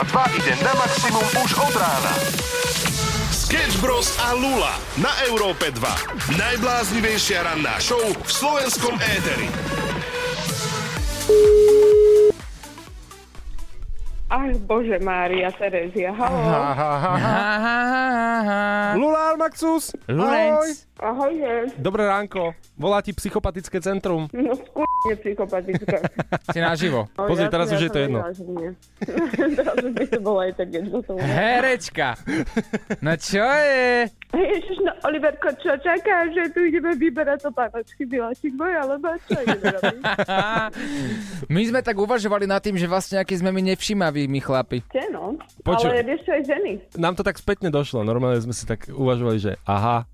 Európa 2 ide na maximum už od rána. Sketch Bros a Lula na Európe 2. Najbláznivejšia ranná show v slovenskom éteri. Ach, Bože Mária, Terezia, haló. Lula Almaxus, ahoj. Ahoj, je. Dobré ránko, volá ti Psychopatické centrum. No, skúšne psychopatické. Si naživo. No, pozri, teraz už je to jedno. Teraz už by to bolo aj tak jedno. Herečka. No čo je? Ježiš, no Oliverko, čo čaká, že tu ideme vyberať to pánočky, bilačík boj, alebo čo ideme robiť? My sme tak uvažovali nad tým, že vlastne aký sme my nevšimaví, my chlapi. No, ale vieš čo, aj ženy. Nám to tak spätne došlo, normálne sme si tak uvažovali, že aha,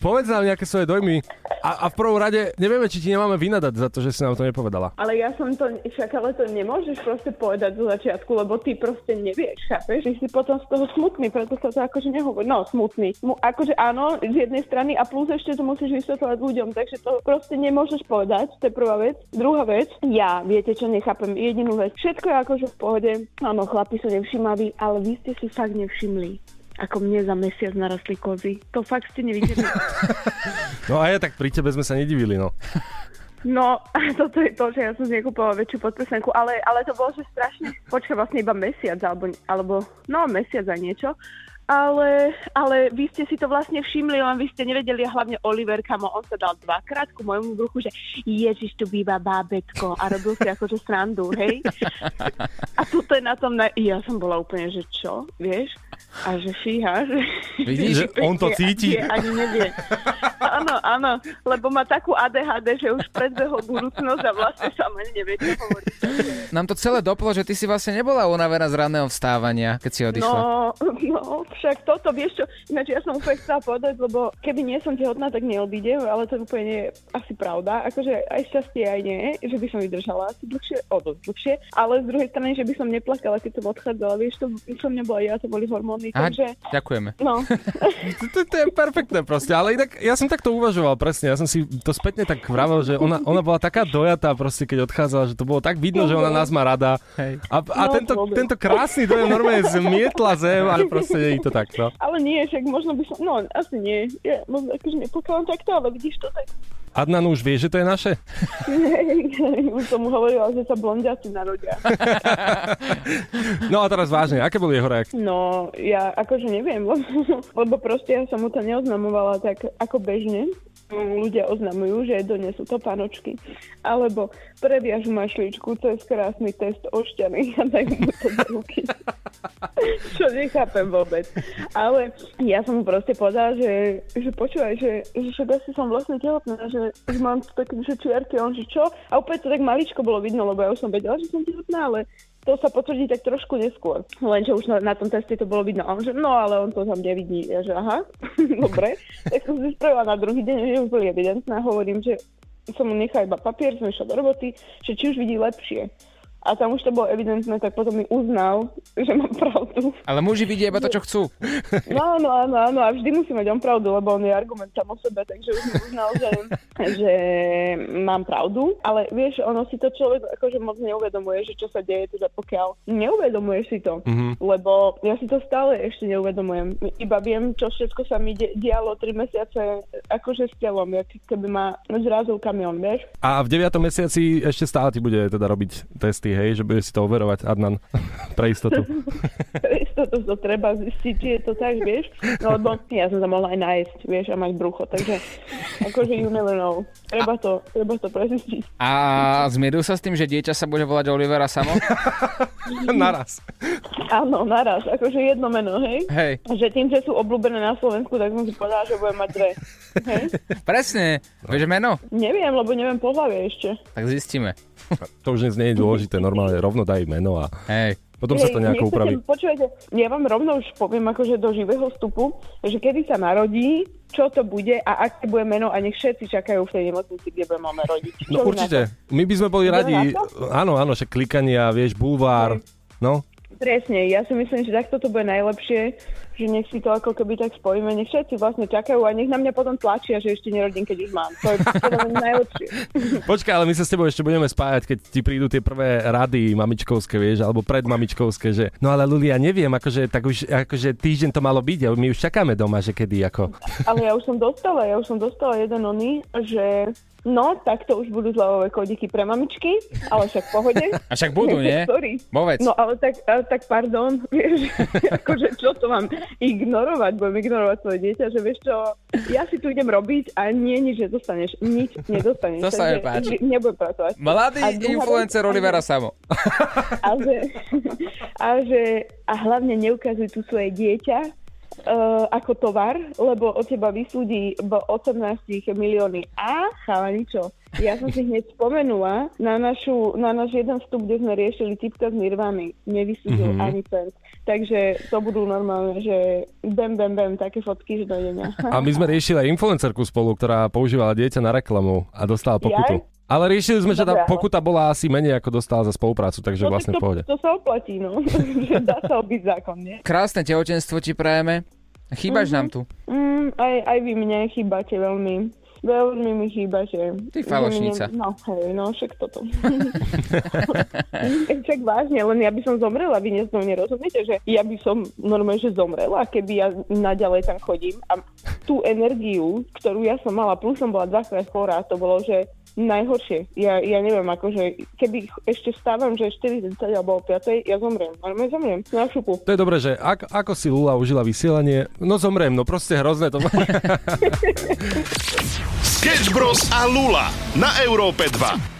povedz nám nejaké svoje dojmy a v prvom rade nevieme, či ti nemáme vynadať za to, že si nám to nepovedala. Ale ja som to, však ale to nemôžeš proste povedať zo začiatku, lebo ty proste nevieš, chápeš? Ty si potom z toho smutný, preto sa to akože nehovorí. No, smutný. Akože áno, z jednej strany a plus ešte to musíš vysvetľovať ľuďom, takže to proste nemôžeš povedať, to je prvá vec. Druhá vec, ja, viete čo, nechápem jedinú vec. Všetko je akože v pohode, áno, chlapi sú nevšimaví, ale vy ste si fakt nevšimli, ako mne za mesiac narastli kozy. To fakt ste nevideli. No a ja tak pri tebe sme sa nedivili, no. No, toto je to, že ja som nekúpovala väčšiu podprsenku, ale to bolo, že strašne. Počkaj, vlastne iba mesiac, alebo no, mesiac a niečo. Ale vy ste si to vlastne všimli, len vy ste nevedeli a hlavne Oliverka, on sa dal dvakrát ku mojemu bruchu, že Ježiš, tu býva bábetko a robil si akože srandu, hej? A tuto je na tom, ja som bola úplne, že čo, vieš? A že fíha, že... Vidíš, že on to cíti? Ani nevie. Áno, lebo má takú ADHD, že už predbehol budúcnosť a vlastne sama nevie, čo hovorí. Nám to celé doplo, že ty si vlastne nebola unavená z ranného vstávania, keď si odišla. No, však toto, vieš čo, ináč ja som úplne chcela povedať, lebo keby nie som tehotná, tak neodídem, ale to úplne nie je asi pravda, akože aj šťastie aj nie, že by som vydržala asi dlhšie, ale z druhej strany, že by som neplakala, keď som odchádzala, vieš, to som nebola ja, to boli hormóny, takže... Ďakujeme. No. To je perfektné proste, ale inak ja som takto uvažoval presne, ja som si to spätne tak vravel, že ona bola taká dojatá proste, keď odchádzala, že to bolo tak vidno, že ona nás má rada a tento krásny dojem normálne zmietla zem, ale proste nie je to tak, no. Ale nie, však možno by som... No, asi nie. Ja možno akože nepokladám takto, ale vidíš to tak... Adnan už vie, že to je naše? Nie, už som mu hovorila, že sa blondiaci narodia. No a teraz vážne, aké bol jeho reakcie? No, ja akože neviem, lebo proste ja som mu to neoznamovala tak ako bežne. Ľudia oznamujú, že donesú to pánočky. Alebo previažu mašličku cez krásny test ošťany a dajú mu to do ruky. Čo nechápem vôbec. Ale ja som mu proste povedala, že počúvaj, že však asi som vlastne tehotná, že mám to také čierky, on že čo? A opäť to tak maličko bolo vidno, lebo ja už som vedela, že som tehotná, ale to sa potvrdí tak trošku neskôr. Lenže už na tom teste to bolo vidno. A on že, no ale on to tam nevidí. Ja že aha, dobre. Tak som si spravila na druhý deň, že už boli evidentná. Hovorím, že som mu nechala iba papier, som išla do roboty, že či už vidí lepšie. A tam už to bolo evidentné, tak potom mi uznal, že mám pravdu. Ale muži vidia iba to, čo chcú. No, áno, a vždy musí mať on pravdu, lebo on je argument sám o sebe, takže už mi uznal, že mám pravdu. Ale vieš, ono si to človek akože moc neuvedomuje, že čo sa deje, teda pokiaľ neuvedomuješ si to. Mm-hmm. Lebo ja si to stále ešte neuvedomujem. Iba viem, čo všetko sa mi dialo 3 mesiace akože s telom, jak keby ma zrazil kamión, vieš. A v 9. mesiaci ešte stále ti bude teda robiť testy, hej, že bude si to overovať, Adnan, pre istotu. Pre istotu to treba zistiť, či je to tak, vieš? No, lebo ja som sa mohla aj nájsť, vieš, a mať brucho, takže akože you never know. Treba to prezistiť. A zmieril sa s tým, že dieťa sa bude volať Olivera samo? Naraz. Áno, naraz, akože jedno meno, hej? Hej. Že tým, že sú obľúbené na Slovensku, tak som si povedala, že budem mať dve. Hej? Presne, vieš meno? Neviem, lebo neviem pohlavie ešte. Tak zistíme. To už nie je dôležité, normálne rovno daj meno a hej, potom sa to nejako upraví. Počujete, ja vám rovno už poviem akože do živého vstupu, že kedy sa narodí, čo to bude a aké bude meno a nech všetci čakajú v tej nemocnici, kde budeme máme rodiť. No určite, my by sme boli radi, áno, však klikania, vieš, bulvár, no. Presne, ja si myslím, že takto to bude najlepšie, že nech si to ako keby tak spojíme, nech všetci vlastne čakajú a nech na mňa potom tlačia, že ešte nerodím, keď ich mám. To je najlepšie. Počkaj, ale my sa s tebou ešte budeme spájať, keď ti prídu tie prvé rady mamičkovské, vieš, alebo predmamičkovské, že no ale Luli, ja neviem, akože tak už akože týždeň to malo byť a my už čakáme doma, že kedy ako. Ale ja už som dostala jeden oný, že no, tak to už budú zľavové kódiky pre mamičky, ale však v pohode. A však budú, nie? Povedz. No, ale tak pardon, vieš, akože čo to mám ignorovať, budem ignorovať svoje dieťa, že vieš čo, ja si tu idem robiť a nie, nič nedostaneš, To sa mi páči. Nebudem pracovať. Mladý influencer Olivera Samo. A hlavne neukazuj tu svoje dieťa, ako tovar, lebo od teba vysúdi v 18 milióny. Ničo. Ja som si hneď spomenula na náš jeden vstup, kde sme riešili typka s nirvami. Nevysúdil ani cent. Takže to budú normálne, že bam, také fotky, že dojdeme. A my sme riešili aj influencerku spolu, ktorá používala dieťa na reklamu a dostala pokutu. Jaj? Ale riešili sme, že tá pokuta bola asi menej, ako dostala za spoluprácu, takže no, vlastne v pohode. To sa oplatí, no. Dá sa obiť zákon, nie? Krásne tehotenstvo ti prajeme. Chýbaš nám tu. Aj vy mne chýbate veľmi. Veľmi mi chýbate. Ty falošnica. No hej, no však toto. Však vážne, len ja by som zomrela, vy neznovne rozumiete, že ja by som normálne, že zomrela, keby ja naďalej tam chodím. A tú energiu, ktorú ja som mala, plus som bola 2-krát chorá, to bolo, že najhoršie. Ja neviem, akože keby ešte vstávam, že 40 alebo 5, ja zomriem. Normálne zomriem. Na šupu. To je dobré, že ako si Lula užila vysielanie, no zomriem, no proste hrozné to. Sketch Bros a Lula na Európe 2.